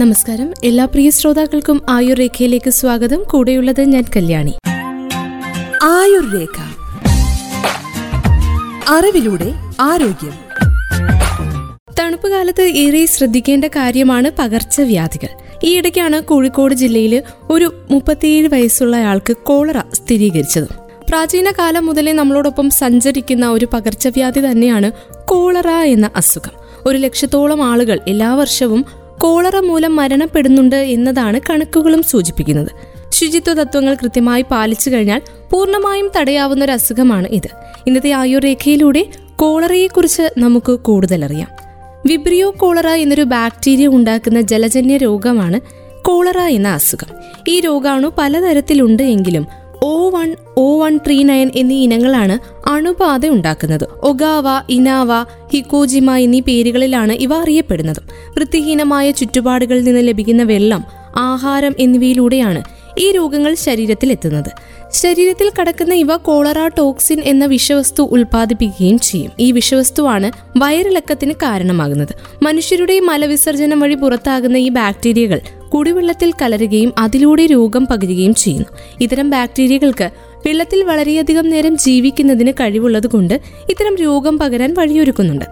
നമസ്കാരം, എല്ലാ പ്രിയ ശ്രോതാക്കൾക്കും ആയുർരേഖയിലേക്ക് സ്വാഗതം. കൂടെയുള്ളത് ഞാൻ കല്യാണി. ആയുർരേഖ, അറിവിലൂടെ ആരോഗ്യം. തണുപ്പ് കാലത്ത് ഏറെ ശ്രദ്ധിക്കേണ്ട കാര്യമാണ് പകർച്ചവ്യാധികൾ. ഈയിടയ്ക്കാണ് കോഴിക്കോട് ജില്ലയിൽ ഒരു 37 വയസ്സുള്ളയാൾക്ക് കോളറ സ്ഥിരീകരിച്ചത്. പ്രാചീന കാലം മുതലേ നമ്മളോടൊപ്പം സഞ്ചരിക്കുന്ന ഒരു പകർച്ചവ്യാധി തന്നെയാണ് കോളറ എന്ന അസുഖം. 100,000-ഓളം ആളുകൾ എല്ലാ വർഷവും കോളറ മൂലം മരണപ്പെടുന്നുണ്ട് എന്നതാണ് കണക്കുകളും സൂചിപ്പിക്കുന്നത്. ശുചിത്വ തത്വങ്ങൾ കൃത്യമായി പാലിച്ചു കഴിഞ്ഞാൽ പൂർണ്ണമായും തടയാവുന്ന ഒരു അസുഖമാണ് ഇത്. ഇന്നത്തെ ആയുർരേഖയിലൂടെ കോളറയെക്കുറിച്ച് നമുക്ക് കൂടുതലറിയാം. വിബ്രിയോ കോളറ എന്നൊരു ബാക്ടീരിയ ഉണ്ടാക്കുന്ന ജലജന്യ രോഗമാണ് കോളറ എന്ന അസുഖം. ഈ രോഗാണു പലതരത്തിലുണ്ട് എങ്കിലും O1, O139 എന്നീ ഇനങ്ങളാണ് അണുബാധ ഉണ്ടാക്കുന്നത്. ഒഗാവ, ഇനാവ, ഹിക്കോജിമ എന്നീ പേരുകളിലാണ് ഇവ അറിയപ്പെടുന്നത്. വൃത്തിഹീനമായ ചുറ്റുപാടുകളിൽ നിന്ന് ലഭിക്കുന്ന വെള്ളം, ആഹാരം എന്നിവയിലൂടെയാണ് ഈ രോഗങ്ങൾ ശരീരത്തിൽ എത്തുന്നത്. ശരീരത്തിൽ കടക്കുന്ന ഇവ കോളറ ടോക്സിൻ എന്ന വിഷവസ്തു ഉൽപ്പാദിപ്പിക്കുകയും ചെയ്യും. ഈ വിഷവസ്തുവാണ് വയറിളക്കത്തിന് കാരണമാകുന്നത്. മനുഷ്യരുടെ മലവിസർജനം വഴി പുറത്താകുന്ന ഈ ബാക്ടീരിയകൾ കുടിവെള്ളത്തിൽ കലരുകയും അതിലൂടെ രോഗം പകരുകയും ചെയ്യുന്നു. ഇത്തരം ബാക്ടീരിയകൾക്ക് വെള്ളത്തിൽ വളരെയധികം നേരം ജീവിക്കുന്നതിന് കഴിവുള്ളത് കൊണ്ട് ഇത്തരം രോഗം പകരാൻ വഴിയൊരുക്കുന്നുണ്ട്.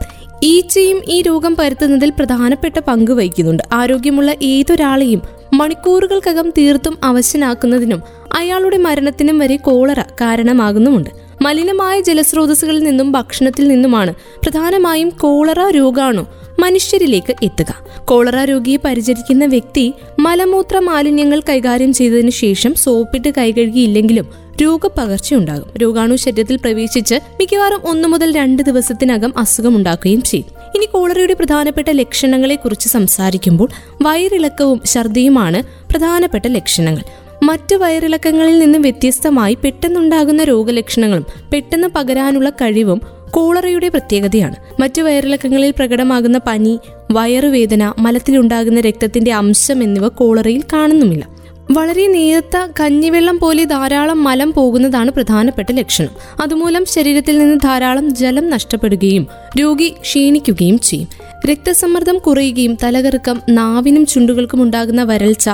ഈച്ചയും ഈ രോഗം പരത്തുന്നതിൽ പ്രധാനപ്പെട്ട പങ്ക് വഹിക്കുന്നുണ്ട്. ആരോഗ്യമുള്ള ഏതൊരാളെയും മണിക്കൂറുകൾക്കകം തീർത്തും അവശനാക്കുന്നതിനും അയാളുടെ മരണത്തിനും വരെ കോളറ കാരണമാകുന്നുമുണ്ട്. മലിനമായ ജലസ്രോതസ്സുകളിൽ നിന്നും ഭക്ഷണത്തിൽ നിന്നുമാണ് പ്രധാനമായും കോളറ രോഗാണു മനുഷ്യരിലേക്ക് എത്തുക. കോളറ രോഗിയെ പരിചരിക്കുന്ന വ്യക്തി മലമൂത്ര മാലിന്യങ്ങൾ കൈകാര്യം ചെയ്തതിനു ശേഷം സോപ്പിട്ട് കൈകഴുകിയില്ലെങ്കിലും രോഗപകർച്ചയുണ്ടാകും. രോഗാണു ശരീരത്തിൽ പ്രവേശിച്ച് മിക്കവാറും 1 മുതൽ 2 ദിവസത്തിനകം അസുഖം ഉണ്ടാക്കുകയും ചെയ്യും. ഇനി കോളറയുടെ പ്രധാനപ്പെട്ട ലക്ഷണങ്ങളെ കുറിച്ച് സംസാരിക്കുമ്പോൾ വയറിളക്കവും ഛർദിയുമാണ് പ്രധാനപ്പെട്ട ലക്ഷണങ്ങൾ. മറ്റ് വയറിളക്കങ്ങളിൽ നിന്നും വ്യത്യസ്തമായി പെട്ടെന്നുണ്ടാകുന്ന രോഗലക്ഷണങ്ങളും പെട്ടെന്ന് പകരാനുള്ള കഴിവും കോളറയുടെ പ്രത്യേകതയാണ്. മറ്റ് വയറിളക്കങ്ങളിൽ പ്രകടമാകുന്ന പനി, വയറുവേദന, മലത്തിലുണ്ടാകുന്ന രക്തത്തിന്റെ അംശം എന്നിവ കോളറയിൽ കാണുന്നുമില്ല. വളരെ നേർത്ത കഞ്ഞിവെള്ളം പോലെ ധാരാളം മലം പോകുന്നതാണ് പ്രധാനപ്പെട്ട ലക്ഷണം. അതുമൂലം ശരീരത്തിൽ നിന്ന് ധാരാളം ജലം നഷ്ടപ്പെടുകയും രോഗി ക്ഷീണിക്കുകയും ചെയ്യും. രക്തസമ്മർദ്ദം കുറയുകയും തലകറക്കം, നാവിനും ചുണ്ടുകൾക്കും ഉണ്ടാകുന്ന വരൾച്ച,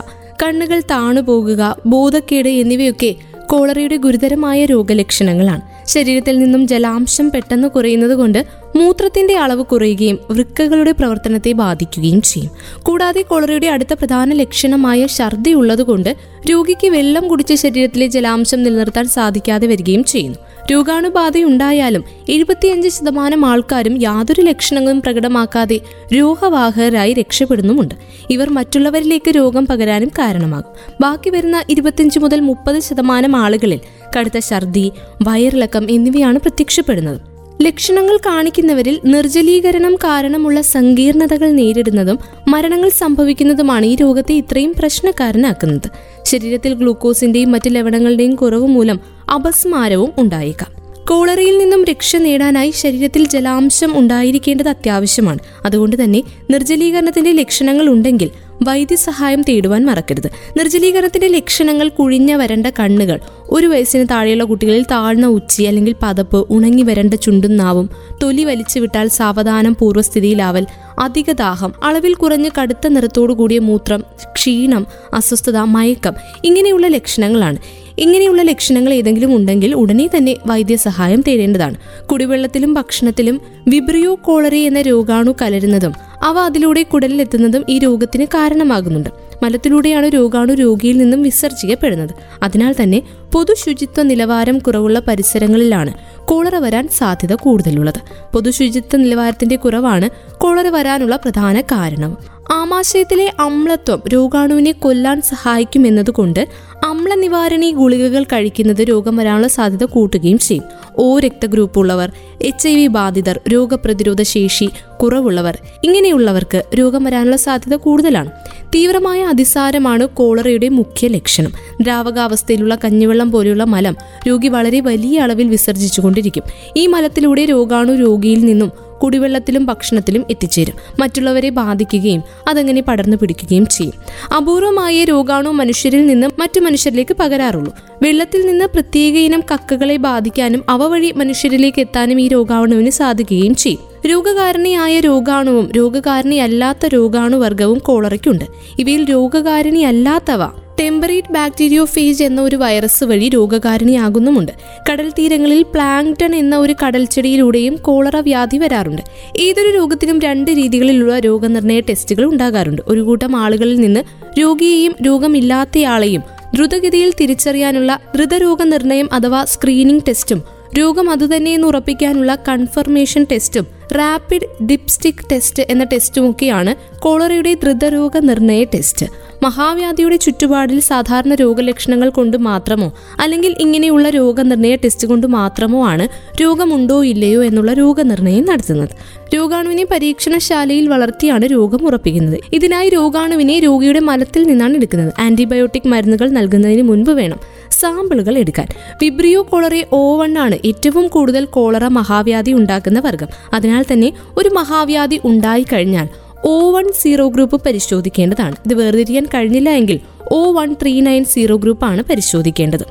കണ്ണുകൾ താണുപോകുക, ബോധക്കേട് എന്നിവയൊക്കെ കോളറയുടെ ഗുരുതരമായ രോഗലക്ഷണങ്ങളാണ്. ശരീരത്തിൽ നിന്നും ജലാംശം പെട്ടെന്ന് കുറയുന്നത് കൊണ്ട് മൂത്രത്തിന്റെ അളവ് കുറയുകയും വൃക്കകളുടെ പ്രവർത്തനത്തെ ബാധിക്കുകയും ചെയ്യും. കൂടാതെ കോളറയുടെ അടുത്ത പ്രധാന ലക്ഷണമായ ഛർദി ഉള്ളതുകൊണ്ട് രോഗിക്ക് വെള്ളം കുടിച്ച് ശരീരത്തിലെ ജലാംശം നിലനിർത്താൻ സാധിക്കാതെ വരികയും ചെയ്യുന്നു. രോഗാണുബാധയുണ്ടായാലും 75% ആൾക്കാരും യാതൊരു ലക്ഷണങ്ങളും പ്രകടമാക്കാതെ രോഗവാഹകരായി രക്ഷപ്പെടുന്നുമുണ്ട്. ഇവർ മറ്റുള്ളവരിലേക്ക് രോഗം പകരാനും കാരണമാകും. ബാക്കി വരുന്ന 25 മുതൽ 30% ആളുകളിൽ കടുത്ത ഛർദി, വയറിളക്കം എന്നിവയാണ് പ്രത്യക്ഷപ്പെടുന്നത്. ലക്ഷണങ്ങൾ കാണിക്കുന്നവരിൽ നിർജ്ജലീകരണം കാരണമുള്ള സങ്കീർണതകൾ നേരിടുന്നതും മരണങ്ങൾ സംഭവിക്കുന്നതുമാണ് ഈ രോഗത്തെ ഇത്രയും പ്രശ്നക്കാരനാക്കുന്നത്. ശരീരത്തിൽ ഗ്ലൂക്കോസിന്റെയും മറ്റ് ലവണങ്ങളുടെയും കുറവ് മൂലം അപസ്മാരവും ഉണ്ടായേക്കാം. കോളറയിൽ നിന്നും രക്ഷ നേടാനായി ശരീരത്തിൽ ജലാംശം ഉണ്ടായിരിക്കേണ്ടത് അത്യാവശ്യമാണ്. അതുകൊണ്ട് തന്നെ നിർജ്ജലീകരണത്തിന്റെ ലക്ഷണങ്ങൾ ഉണ്ടെങ്കിൽ വൈദ്യസഹായം തേടുവാൻ മറക്കരുത്. നിർജ്ജലീകരണത്തിന്റെ ലക്ഷണങ്ങൾ കുഴിഞ്ഞ വരണ്ട കണ്ണുകൾ, 1 വയസ്സിന് താഴെയുള്ള കുട്ടികളിൽ താഴ്ന്ന ഉച്ചി അല്ലെങ്കിൽ പതപ്പ്, ഉണങ്ങി വരണ്ട ചുണ്ടും നാവും, തൊലി വലിച്ചു വിട്ടാൽ സാവധാനം പൂർവ്വസ്ഥിതിയിലാവൽ, അധിക ദാഹം, അളവിൽ കുറഞ്ഞ് കടുത്ത നിറത്തോടു കൂടിയ മൂത്രം, ക്ഷീണം, അസ്വസ്ഥത, മയക്കം ഇങ്ങനെയുള്ള ലക്ഷണങ്ങളാണ്. ഇങ്ങനെയുള്ള ലക്ഷണങ്ങൾ ഏതെങ്കിലും ഉണ്ടെങ്കിൽ ഉടനെ തന്നെ വൈദ്യസഹായം തേടേണ്ടതാണ്. കുടിവെള്ളത്തിലും ഭക്ഷണത്തിലും വിബ്രിയോ കോളറി എന്ന രോഗാണു കലരുന്നതും അവ അതിലൂടെ കുടലിലെത്തുന്നതും ഈ രോഗത്തിന് കാരണമാകുന്നുണ്ട്. മലത്തിലൂടെയാണ് രോഗാണു രോഗിയിൽ നിന്നും വിസർജിക്കപ്പെടുന്നത്. അതിനാൽ തന്നെ പൊതുശുചിത്വ നിലവാരം കുറവുള്ള പരിസരങ്ങളിലാണ് കോളറ വരാൻ സാധ്യത കൂടുതലുള്ളത്. പൊതുശുചിത്വ നിലവാരത്തിന്റെ കുറവാണ് കോളറ വരാനുള്ള പ്രധാന കാരണം. ആമാശയത്തിലെ അമ്ലത്വം രോഗാണുവിനെ കൊല്ലാൻ സഹായിക്കുമെന്നതുകൊണ്ട് അമ്ലനിവാരണി ഗുളികകൾ കഴിക്കുന്നത് രോഗം വരാനുള്ള സാധ്യത കൂട്ടുകയും ചെയ്യും. O രക്തഗ്രൂപ്പ് ഉള്ളവർ, HIV ബാധിതർ, രോഗപ്രതിരോധ ശേഷി കുറവുള്ളവർ ഇങ്ങനെയുള്ളവർക്ക് രോഗം വരാനുള്ള സാധ്യത കൂടുതലാണ്. തീവ്രമായ അതിസാരമാണ് കോളറയുടെ മുഖ്യ ലക്ഷണം. ദ്രാവകാവസ്ഥയിലുള്ള കഞ്ഞിവെള്ളം പോലെയുള്ള മലം രോഗി വളരെ വലിയ അളവിൽ വിസർജിച്ചുകൊണ്ടിരിക്കും. ഈ മലത്തിലൂടെ രോഗാണു രോഗിയിൽ നിന്നും കുടിവെള്ളത്തിലും ഭക്ഷണത്തിലും എത്തിച്ചേരും. മറ്റുള്ളവരെ ബാധിക്കുകയും അതങ്ങനെ പടർന്നു പിടിക്കുകയും ചെയ്യും. അപൂർവമായ രോഗാണു മനുഷ്യരിൽ നിന്ന് മറ്റു മനുഷ്യരിലേക്ക് പകരാറുള്ളൂ. വെള്ളത്തിൽ നിന്ന് പ്രത്യേക ഇനം കക്കകളെ ബാധിക്കാനും അവ വഴി മനുഷ്യരിലേക്ക് എത്താനും ഈ രോഗാണുവിന് സാധിക്കുകയും ചെയ്യും. രോഗകാരണിയായ രോഗാണുവും രോഗകാരണിയല്ലാത്ത രോഗാണുവർഗവും കോളറയ്ക്കുണ്ട്. ഇവയിൽ രോഗകാരണിയല്ലാത്തവ ടെമ്പറേറ്റ് ബാക്ടീരിയോഫേജ് എന്ന ഒരു വൈറസ് വഴി രോഗകാരണിയാകുന്നുമുണ്ട്. കടൽ തീരങ്ങളിൽ പ്ലാങ്ക്ടൺ എന്ന ഒരു കടൽച്ചെടിയിലൂടെയും കോളറ വ്യാധി വരാറുണ്ട്. ഏതൊരു രോഗത്തിനും രണ്ട് രീതികളിലുള്ള രോഗനിർണയ ടെസ്റ്റുകൾ ഉണ്ടാകാറുണ്ട്. ഒരു കൂട്ടം ആളുകളിൽ നിന്ന് രോഗിയെയും രോഗമില്ലാത്തയാളെയും ദ്രുതഗതിയിൽ തിരിച്ചറിയാനുള്ള ദ്രുതരോഗ നിർണയം അഥവാ സ്ക്രീനിംഗ് ടെസ്റ്റും, രോഗം അതുതന്നെയെന്ന് ഉറപ്പിക്കാനുള്ള കൺഫർമേഷൻ ടെസ്റ്റും, റാപ്പിഡ് ഡിപ്സ്റ്റിക് ടെസ്റ്റ് എന്ന ടെസ്റ്റുമൊക്കെയാണ് കോളറയുടെ ദ്രുതരോഗ നിർണയ ടെസ്റ്റ്. മഹാവ്യാധിയുടെ ചുറ്റുപാടിൽ സാധാരണ രോഗലക്ഷണങ്ങൾ കൊണ്ട് മാത്രമോ അല്ലെങ്കിൽ ഇങ്ങനെയുള്ള രോഗനിർണയ ടെസ്റ്റ് കൊണ്ട് മാത്രമോ ആണ് രോഗമുണ്ടോ ഇല്ലയോ എന്നുള്ള രോഗനിർണയം നടത്തുന്നത്. രോഗാണുവിനെ പരീക്ഷണശാലയിൽ വളർത്തിയാണ് രോഗം ഉറപ്പിക്കുന്നത്. ഇതിനായി രോഗാണുവിനെ രോഗിയുടെ മലത്തിൽ നിന്നാണ് എടുക്കുന്നത്. ആന്റിബയോട്ടിക് മരുന്നുകൾ നൽകുന്നതിന് മുൻപ് വേണം സാമ്പിളുകൾ എടുക്കാൻ. വിബ്രിയോ കോളറ O1 ആണ് ഏറ്റവും കൂടുതൽ കോളറ മഹാവ്യാധി ഉണ്ടാക്കുന്ന വർഗം. അതിനാൽ തന്നെ ഒരു മഹാവ്യാധി ഉണ്ടായിക്കഴിഞ്ഞാൽ O1 ഗ്രൂപ്പ് പരിശോധിക്കേണ്ടതാണ്. ഇത് വേർതിരിയാൻ കഴിഞ്ഞില്ല എങ്കിൽ O1390 ഗ്രൂപ്പാണ് പരിശോധിക്കേണ്ടത്.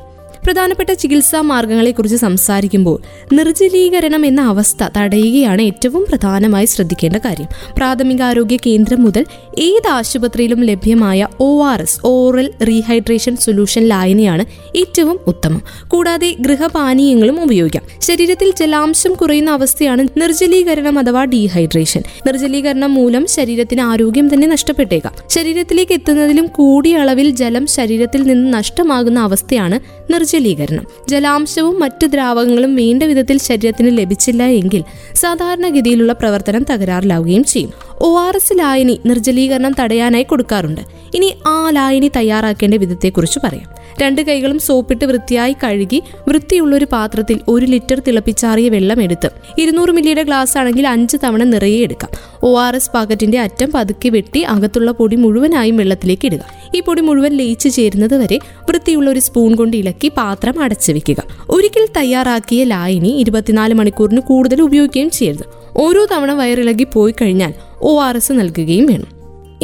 പ്രധാനപ്പെട്ട ചികിത്സാ മാർഗങ്ങളെക്കുറിച്ച് സംസാരിക്കുമ്പോൾ നിർജ്ജലീകരണം എന്ന അവസ്ഥ തടയുകയാണ് ഏറ്റവും പ്രധാനമായി ശ്രദ്ധിക്കേണ്ട കാര്യം. പ്രാഥമികാരോഗ്യ കേന്ദ്രം മുതൽ ഏത് ആശുപത്രിയിലും ലഭ്യമായ ORS ഓറൽ റീഹൈഡ്രേഷൻ സൊല്യൂഷൻ ലായനിയാണ് ഏറ്റവും ഉത്തമം. കൂടാതെ ഗൃഹപാനീയങ്ങളും ഉപയോഗിക്കാം. ശരീരത്തിൽ ജലാംശം കുറയുന്ന അവസ്ഥയാണ് നിർജ്ജലീകരണം അഥവാ ഡീഹൈഡ്രേഷൻ. നിർജ്ജലീകരണം മൂലം ശരീരത്തിന് ആരോഗ്യം തന്നെ നഷ്ടപ്പെട്ടേക്കാം. ശരീരത്തിലേക്ക് എത്തുന്നതിലും കൂടിയ അളവിൽ ജലം ശരീരത്തിൽ നിന്ന് നഷ്ടമാകുന്ന അവസ്ഥയാണ് നിർജ്ജലീകരണം. ജലാംശവും മറ്റ് ദ്രാവകങ്ങളും വേണ്ട വിധത്തിൽ ശരീരത്തിന് ലഭിച്ചില്ല എങ്കിൽ സാധാരണഗതിയിലുള്ള പ്രവർത്തനം തകരാറിലാവുകയും ചെയ്യും. ORS ലായനി നിർജ്ജലീകരണം തടയാനായി കൊടുക്കാറുണ്ട്. ഇനി ആ ലായനി തയ്യാറാക്കേണ്ട വിധത്തെക്കുറിച്ച് പറയാം. 2 കൈകളും സോപ്പിട്ട് വൃത്തിയായി കഴുകി വൃത്തിയുള്ളൊരു പാത്രത്തിൽ 1 ലിറ്റർ തിളപ്പിച്ചാറിയ വെള്ളം എടുത്ത് 200 ml ഗ്ലാസ് ആണെങ്കിൽ 5 തവണ നിറയെ എടുക്കാം. ORS പാക്കറ്റിന്റെ അറ്റം പതുക്കി വെട്ടി അകത്തുള്ള പൊടി മുഴുവനായും വെള്ളത്തിലേക്ക് ഇടുക. ഈ പൊടി മുഴുവൻ ലയിച്ചു ചേരുന്നത് വരെ വൃത്തിയുള്ള ഒരു സ്പൂൺ കൊണ്ട് ഇളക്കി പാത്രം അടച്ചു വെക്കുക. ഒരിക്കൽ തയ്യാറാക്കിയ ലായനി 24 മണിക്കൂറിന് കൂടുതൽ ഉപയോഗിക്കുകയും ചെയ്യരുത്. ഓരോ തവണ വയറിളകി പോയി കഴിഞ്ഞാൽ ORS നൽകുകയും വേണം.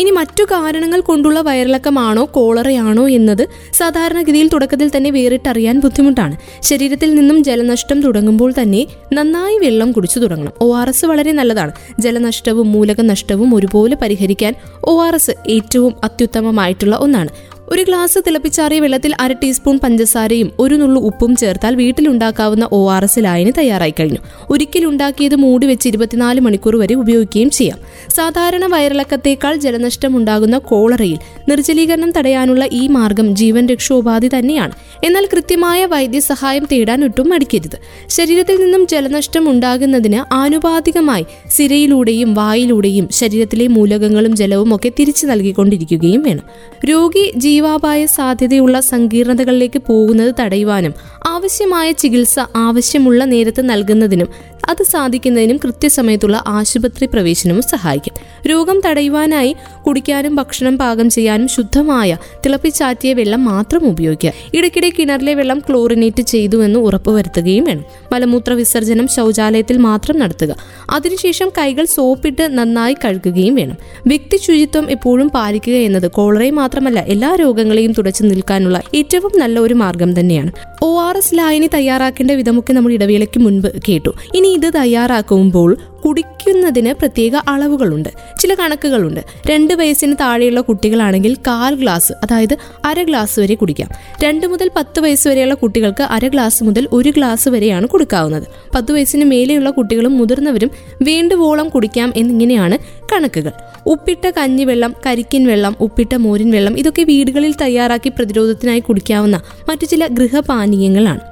ഇനി മറ്റു കാരണങ്ങൾ കൊണ്ടുള്ള വയറിളക്കമാണോ കോളറയാണോ എന്നത് സാധാരണഗതിയിൽ തുടക്കത്തിൽ തന്നെ വേറിട്ടറിയാൻ ബുദ്ധിമുട്ടാണ്. ശരീരത്തിൽ നിന്നും ജലനഷ്ടം തുടങ്ങുമ്പോൾ തന്നെ നന്നായി വെള്ളം കുടിച്ചു തുടങ്ങണം. ORS വളരെ നല്ലതാണ്. ജലനഷ്ടവും മൂലകനഷ്ടവും ഒരുപോലെ പരിഹരിക്കാൻ ORS ഏറ്റവും അത്യുത്തമമായിട്ടുള്ള ഒന്നാണ്. 1 ഗ്ലാസ് തിളപ്പിച്ചാറിയ വെള്ളത്തിൽ 1/2 ടീസ്പൂൺ പഞ്ചസാരയും 1 നുള്ളു ഉപ്പും ചേർത്താൽ വീട്ടിലുണ്ടാക്കാവുന്ന ORS ലായനി തയ്യാറായി കഴിഞ്ഞു. ഒരിക്കലുണ്ടാക്കിയത് മൂടി വെച്ച് 24 മണിക്കൂർ വരെ ഉപയോഗിക്കുകയും ചെയ്യാം. സാധാരണ വയറിളക്കത്തേക്കാൾ ജലനഷ്ടം ഉണ്ടാകുന്ന കോളറയിൽ നിർജ്ജലീകരണം തടയാനുള്ള ഈ മാർഗം ജീവൻ രക്ഷോപാധി തന്നെയാണ്. എന്നാൽ കൃത്യമായ വൈദ്യസഹായം തേടാൻ ഒട്ടും മടിക്കരുത്. ശരീരത്തിൽ നിന്നും ജലനഷ്ടം ഉണ്ടാകുന്നതിന് ആനുപാതികമായി സിരയിലൂടെയും വായിലൂടെയും ശരീരത്തിലെ മൂലകങ്ങളും ജലവും ഒക്കെ തിരിച്ചു നൽകിക്കൊണ്ടിരിക്കുകയും വേണം. രോഗി ജീവാപായ സാധ്യതയുള്ള സങ്കീർണതകളിലേക്ക് പോകുന്നത് തടയുവാനും ആവശ്യമായ ചികിത്സ ആവശ്യമുള്ള നേരത്ത് നൽകുന്നതിനും അത് സാധിക്കുന്നതിനും കൃത്യസമയത്തുള്ള ആശുപത്രി പ്രവേശനവും സഹായിക്കും. രോഗം തടയുവാനായി കുടിക്കാനും ഭക്ഷണം പാകം ചെയ്യാനും ശുദ്ധമായ തിളപ്പിച്ചാറ്റിയ വെള്ളം മാത്രം ഉപയോഗിക്കുക. ഇടയ്ക്കിടെ കിണറിലെ വെള്ളം ക്ലോറിനേറ്റ് ചെയ്തുവെന്ന് ഉറപ്പുവരുത്തുകയും വേണം. മലമൂത്ര വിസർജനം ശൗചാലയത്തിൽ മാത്രം നടത്തുക. അതിനുശേഷം കൈകൾ സോപ്പിട്ട് നന്നായി കഴുകുകയും വേണം. വ്യക്തി ശുചിത്വം എപ്പോഴും പാലിക്കുക എന്നത് കോളറയെ മാത്രമല്ല എല്ലാ രോഗങ്ങളെയും തുടച്ചു നിൽക്കാനുള്ള ഏറ്റവും നല്ല ഒരു മാർഗം തന്നെയാണ്. ORS ലായനി തയ്യാറാക്കേണ്ട വിധമൊക്കെ നമ്മൾ ഇടവേളയ്ക്ക് മുൻപ് കേട്ടു. ഇനി ഇത് തയ്യാറാക്കുമ്പോൾ കുടിക്കുന്നതിന് പ്രത്യേക അളവുകളുണ്ട്, ചില കണക്കുകളുണ്ട്. 2 വയസ്സിന് താഴെയുള്ള കുട്ടികളാണെങ്കിൽ 1/4 ഗ്ലാസ്, അതായത് 1/2 ഗ്ലാസ് വരെ കുടിക്കാം. 2 മുതൽ 10 വയസ്സ് വരെയുള്ള കുട്ടികൾക്ക് 1/2 ഗ്ലാസ് മുതൽ 1 ഗ്ലാസ് വരെയാണ് കൊടുക്കാവുന്നത്. 10 വയസ്സിന് മേലെയുള്ള കുട്ടികളും മുതിർന്നവരും വേണ്ടുവോളം കുടിക്കാം എന്നിങ്ങനെയാണ് കണക്കുകൾ. ഉപ്പിട്ട കഞ്ഞിവെള്ളം, കരിക്കിൻ വെള്ളം, ഉപ്പിട്ട മോരിൻ വെള്ളം ഇതൊക്കെ വീടുകളിൽ തയ്യാറാക്കി പ്രതിരോധത്തിനായി കുടിക്കാവുന്ന മറ്റു ചില ഗൃഹപാനീയങ്ങളാണ്.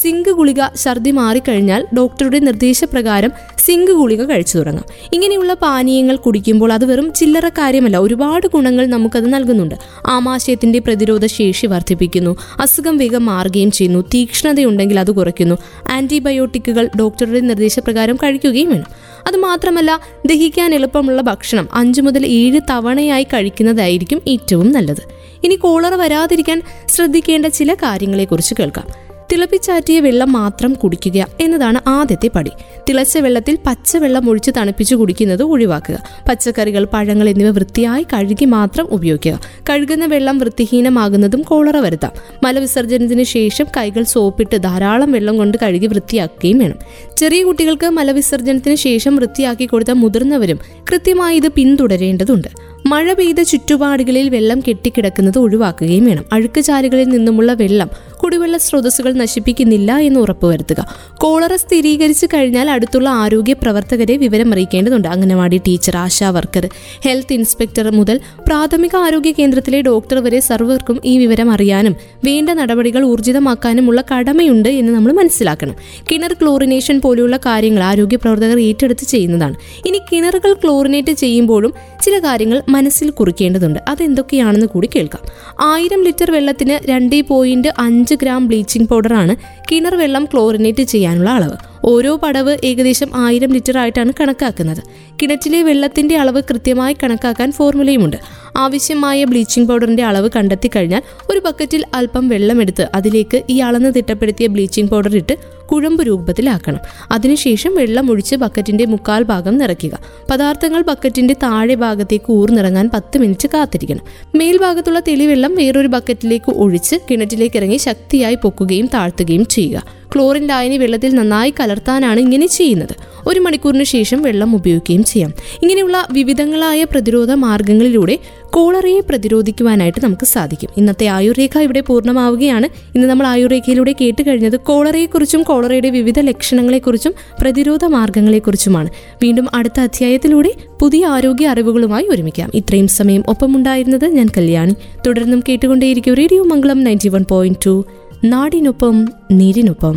സിങ്ക് ഗുളിക ഛർദി മാറിക്കഴിഞ്ഞാൽ ഡോക്ടറുടെ നിർദ്ദേശപ്രകാരം സിങ്ക് ഗുളിക കഴിച്ചു തുടങ്ങാം. ഇങ്ങനെയുള്ള പാനീയങ്ങൾ കുടിക്കുമ്പോൾ അത് വെറും ചില്ലറ കാര്യമല്ല, ഒരുപാട് ഗുണങ്ങൾ നമുക്കത് നൽകുന്നുണ്ട്. ആമാശയത്തിൻ്റെ പ്രതിരോധ ശേഷി വർദ്ധിപ്പിക്കുന്നു, അസുഖം വേഗം മാറുകയും ചെയ്യുന്നു, തീക്ഷ്ണതയുണ്ടെങ്കിൽ അത് കുറയ്ക്കുന്നു. ആൻറ്റിബയോട്ടിക്കുകൾ ഡോക്ടറുടെ നിർദ്ദേശപ്രകാരം കഴിക്കുകയും വേണം. അതുമാത്രമല്ല, ദഹിക്കാൻ എളുപ്പമുള്ള ഭക്ഷണം 5 മുതൽ 7 തവണയായി കഴിക്കുന്നതായിരിക്കും ഏറ്റവും നല്ലത്. ഇനി കോളറ വരാതിരിക്കാൻ ശ്രദ്ധിക്കേണ്ട ചില കാര്യങ്ങളെക്കുറിച്ച് കേൾക്കാം. തിളപ്പിച്ചാറ്റിയ വെള്ളം മാത്രം കുടിക്കുക എന്നതാണ് ആദ്യത്തെ പടി. തിളച്ച വെള്ളത്തിൽ പച്ചവെള്ളം ഒഴിച്ച് തണുപ്പിച്ച് കുടിക്കുന്നത് ഒഴിവാക്കുക. പച്ചക്കറികൾ, പഴങ്ങൾ എന്നിവ വൃത്തിയായി കഴുകി മാത്രം ഉപയോഗിക്കുക. കഴുകുന്ന വെള്ളം വൃത്തിഹീനമാകുന്നതും കോളറ വരുത്താം. മലവിസർജനത്തിന് ശേഷം കൈകൾ സോപ്പിട്ട് ധാരാളം വെള്ളം കൊണ്ട് കഴുകി വൃത്തിയാക്കുകയും വേണം. ചെറിയ കുട്ടികൾക്ക് മലവിസർജനത്തിന് ശേഷം വൃത്തിയാക്കി കൊടുത്ത മുതിർന്നവരും കൃത്യമായി ഇത് പിന്തുടരേണ്ടതുണ്ട്. മഴ പെയ്ത ചുറ്റുപാടുകളിൽ വെള്ളം കെട്ടിക്കിടക്കുന്നത് ഒഴിവാക്കുകയും വേണം. അഴുക്കുചാലുകളിൽ നിന്നുമുള്ള വെള്ളം കുടിവെള്ള സ്രോതസ്സുകൾ നശിപ്പിക്കുന്നില്ല എന്ന് ഉറപ്പുവരുത്തുക. കോളറ സ്ഥിരീകരിച്ചു കഴിഞ്ഞാൽ അടുത്തുള്ള ആരോഗ്യ പ്രവർത്തകരെ വിവരമറിയിക്കേണ്ടതുണ്ട്. Anganwadi teacher, ASHA worker, health inspector മുതൽ പ്രാഥമിക ആരോഗ്യ കേന്ദ്രത്തിലെ ഡോക്ടർ വരെ സർവർക്കും ഈ വിവരം അറിയാനും വേണ്ട നടപടികൾ ഊർജിതമാക്കാനുമുള്ള കടമയുണ്ട് എന്ന് നമ്മൾ മനസ്സിലാക്കണം. കിണർ ക്ലോറിനേഷൻ പോലെയുള്ള കാര്യങ്ങൾ ആരോഗ്യ പ്രവർത്തകർ ഏറ്റെടുത്ത് ചെയ്യുന്നതാണ്. ഇനി കിണറുകൾ ക്ലോറിനേറ്റ് ചെയ്യുമ്പോഴും ചില കാര്യങ്ങൾ മനസ്സിൽ കുറിക്കേണ്ടതുണ്ട്. അതെന്തൊക്കെയാണെന്ന് കൂടി കേൾക്കാം. 1000 ലിറ്റർ വെള്ളത്തിന് 2.5 ഗ്രാം ബ്ലീച്ചിങ് പൗഡറാണ് കിണർ വെള്ളം ക്ലോറിനേറ്റ് ചെയ്യാനുള്ള അളവ്. ഓരോ പടവ് ഏകദേശം 1000 ലിറ്റർ ആയിട്ടാണ് കണക്കാക്കുന്നത്. കിണറ്റിലെ വെള്ളത്തിന്റെ അളവ് കൃത്യമായി കണക്കാക്കാൻ ഫോർമുലയുമുണ്ട്. ആവശ്യമായ ബ്ലീച്ചിങ് പൗഡറിന്റെ അളവ് കണ്ടെത്തി കഴിഞ്ഞാൽ ഒരു ബക്കറ്റിൽ അല്പം വെള്ളമെടുത്ത് അതിലേക്ക് ഈ അളന്ന് തിട്ടപ്പെടുത്തിയ ബ്ലീച്ചിങ് പൗഡർ ഇട്ട് കുഴമ്പ് രൂപത്തിലാക്കണം. അതിനുശേഷം വെള്ളം ഒഴിച്ച് ബക്കറ്റിന്റെ 3/4 ഭാഗം നിറയ്ക്കുക. പദാർത്ഥങ്ങൾ ബക്കറ്റിന്റെ താഴെ ഭാഗത്തേക്ക് ഊർന്നിറങ്ങാൻ 10 മിനിറ്റ് കാത്തിരിക്കണം. മേൽഭാഗത്തുള്ള തെളിവെള്ളം വേറൊരു ബക്കറ്റിലേക്ക് ഒഴിച്ച് കിണറ്റിലേക്ക് ഇറങ്ങി ശക്തിയായി പൊക്കുകയും താഴ്ത്തുകയും ചെയ്യുക. ക്ലോറിൻ ലായനി വെള്ളത്തിൽ നന്നായി കലർത്താനാണ് ഇങ്ങനെ ചെയ്യുന്നത്. 1 മണിക്കൂറിന് ശേഷം വെള്ളം ഉപയോഗിക്കുകയും ചെയ്യാം. ഇങ്ങനെയുള്ള വിവിധങ്ങളായ പ്രതിരോധ മാർഗങ്ങളിലൂടെ കോളറയെ പ്രതിരോധിക്കുവാനായിട്ട് നമുക്ക് സാധിക്കും. ഇന്നത്തെ ആയുർരേഖ ഇവിടെ പൂർണ്ണമാവുകയാണ്. ഇന്ന് നമ്മൾ ആയുർരേഖയിലൂടെ കേട്ട് കഴിഞ്ഞത് കോളറയെക്കുറിച്ചും കോളറയുടെ വിവിധ ലക്ഷണങ്ങളെക്കുറിച്ചും പ്രതിരോധ മാർഗങ്ങളെക്കുറിച്ചുമാണ്. വീണ്ടും അടുത്ത അധ്യായത്തിലൂടെ പുതിയ ആരോഗ്യ അറിവുകളുമായി ഒരുമിക്കാം. ഇത്രയും സമയം ഒപ്പമുണ്ടായിരുന്നത് ഞാൻ കല്യാണി. തുടർന്നും കേട്ടുകൊണ്ടേയിരിക്കും റേഡിയോ മംഗളം 91.2 നാടിനൊപ്പം നീരിനൊപ്പം.